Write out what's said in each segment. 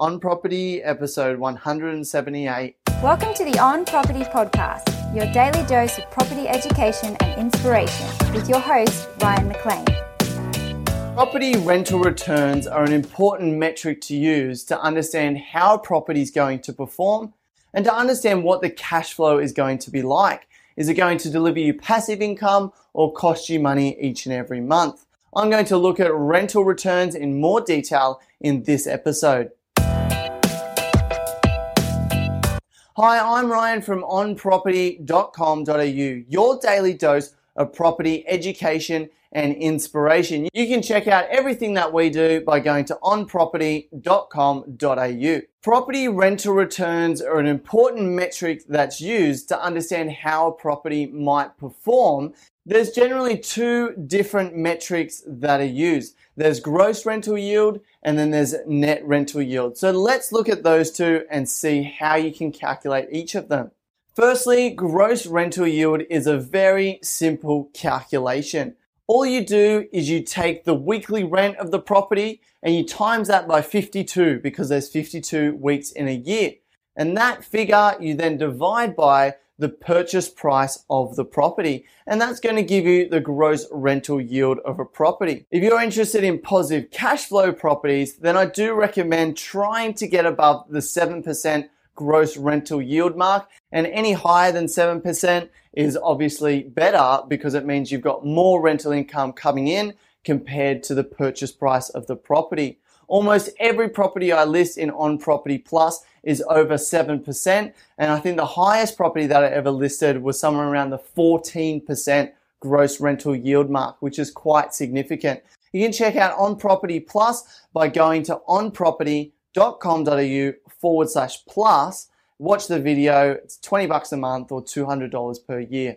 On Property, episode 178. Welcome to the On Property podcast, your daily dose of property education and inspiration with your host, Ryan McLean. Property rental returns are an important metric to use to understand how a property is going to perform and to understand what the cash flow is going to be like. Is it going to deliver you passive income or cost you money each and every month? I'm going to look at rental returns in more detail in this episode. Hi, I'm Ryan from onproperty.com.au, your daily dose of property education and inspiration. You can check out everything that we do by going to onproperty.com.au. Property rental returns are an important metric that's used to understand how a property might perform. There's generally two different metrics that are used. There's gross rental yield and then there's net rental yield. So let's look at those two and see how you can calculate each of them. Firstly, gross rental yield is a very simple calculation. All you do is you take the weekly rent of the property and you times that by 52 because there's 52 weeks in a year. And that figure you then divide by the purchase price of the property. And that's going to give you the gross rental yield of a property. If you're interested in positive cash flow properties, then I do recommend trying to get above the 7% gross rental yield mark. And any higher than 7% is obviously better because it means you've got more rental income coming in compared to the purchase price of the property. Almost every property I list in On Property Plus is over 7%, and I think the highest property that I ever listed was somewhere around the 14% gross rental yield mark, which is quite significant. You can check out On Property Plus by going to onproperty.com.au/plus. Watch the video, it's $20 a month or $200 per year.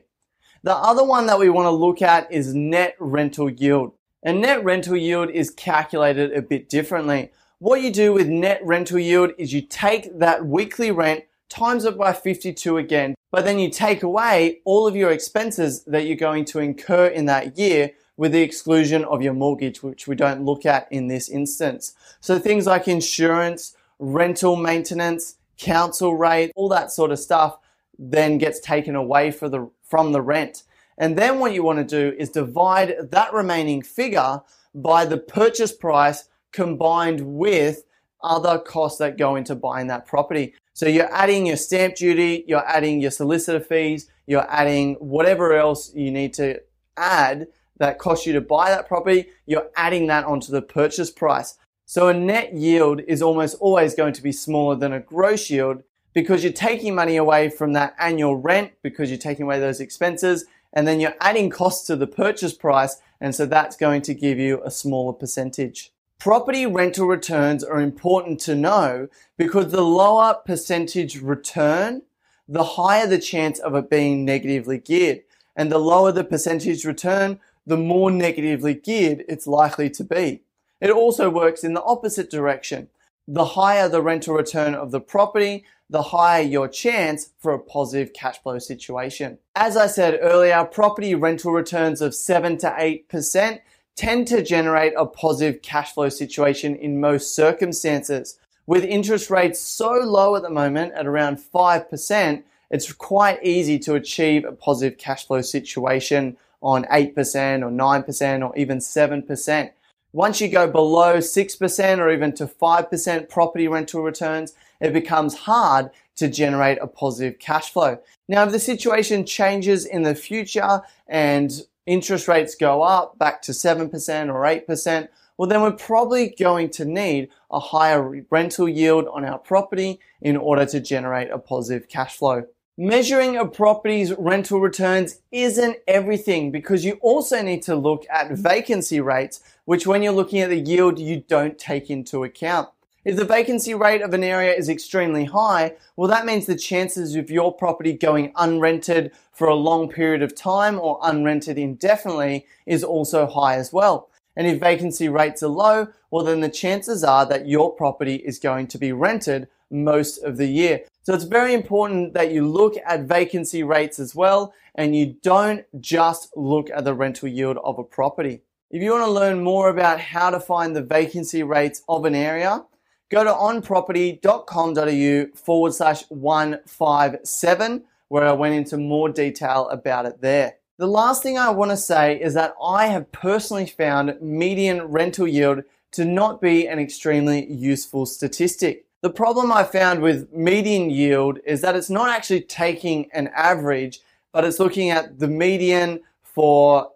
The other one that we want to look at is net rental yield. And net rental yield is calculated a bit differently. What you do with net rental yield is you take that weekly rent, times it by 52 again, but then you take away all of your expenses that you're going to incur in that year with the exclusion of your mortgage, which we don't look at in this instance. So things like insurance, rental maintenance, council rate, all that sort of stuff then gets taken away from the rent. And then what you want to do is divide that remaining figure by the purchase price combined with other costs that go into buying that property. So you're adding your stamp duty, you're adding your solicitor fees, you're adding whatever else you need to add that costs you to buy that property, you're adding that onto the purchase price. So a net yield is almost always going to be smaller than a gross yield because you're taking money away from that annual rent because you're taking away those expenses, and then you're adding costs to the purchase price, and so that's going to give you a smaller percentage. Property rental returns are important to know because the lower percentage return, the higher the chance of it being negatively geared. And the lower the percentage return, the more negatively geared it's likely to be. It also works in the opposite direction. The higher the rental return of the property, the higher your chance for a positive cash flow situation. As I said earlier, property rental returns of 7 to 8% tend to generate a positive cash flow situation in most circumstances. With interest rates so low at the moment at around 5%, it's quite easy to achieve a positive cash flow situation on 8% or 9% or even 7%. Once you go below 6% or even to 5% property rental returns, it becomes hard to generate a positive cash flow. Now, if the situation changes in the future and interest rates go up back to 7% or 8%, well, then we're probably going to need a higher rental yield on our property in order to generate a positive cash flow. Measuring a property's rental returns isn't everything because you also need to look at vacancy rates, which when you're looking at the yield, you don't take into account. If the vacancy rate of an area is extremely high, well, that means the chances of your property going unrented for a long period of time or unrented indefinitely is also high as well. And if vacancy rates are low, well, then the chances are that your property is going to be rented most of the year. So it's very important that you look at vacancy rates as well, and you don't just look at the rental yield of a property. If you want to learn more about how to find the vacancy rates of an area, Go to onproperty.com.au/157, where I went into more detail about it there. The last thing I want to say is that I have personally found median rental yield to not be an extremely useful statistic. The problem I found with median yield is that it's not actually taking an average, but it's looking at the median for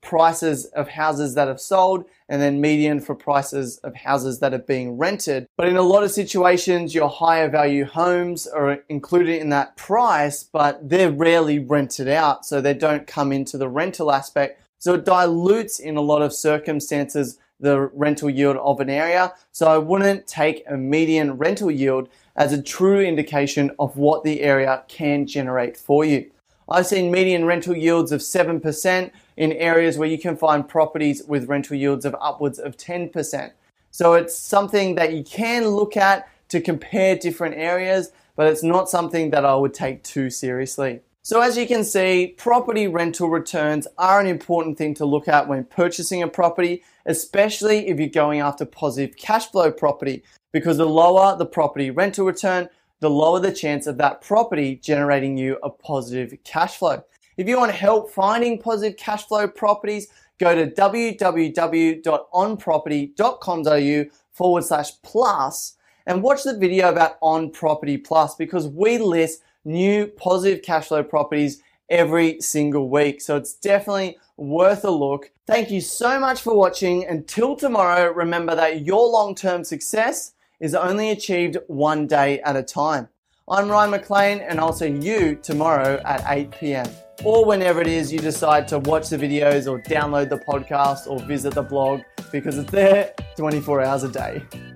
prices of houses that have sold and then median for prices of houses that are being rented. But in a lot of situations, your higher value homes are included in that price, but they're rarely rented out, so they don't come into the rental aspect. So it dilutes in a lot of circumstances the rental yield of an area. So I wouldn't take a median rental yield as a true indication of what the area can generate for you. I've seen median rental yields of 7% in areas where you can find properties with rental yields of upwards of 10%. So it's something that you can look at to compare different areas, but it's not something that I would take too seriously. So as you can see, property rental returns are an important thing to look at when purchasing a property, especially if you're going after positive cash flow property, because the lower the property rental return, the lower the chance of that property generating you a positive cash flow. If you want help finding positive cash flow properties, go to www.onproperty.com.au/plus and watch the video about On Property Plus, because we list new positive cash flow properties every single week. So it's definitely worth a look. Thank you so much for watching. Until tomorrow, remember that your long-term success is only achieved one day at a time. I'm Ryan McLean, and I'll see you tomorrow at 8 p.m. or whenever it is you decide to watch the videos or download the podcast or visit the blog, because it's there 24 hours a day.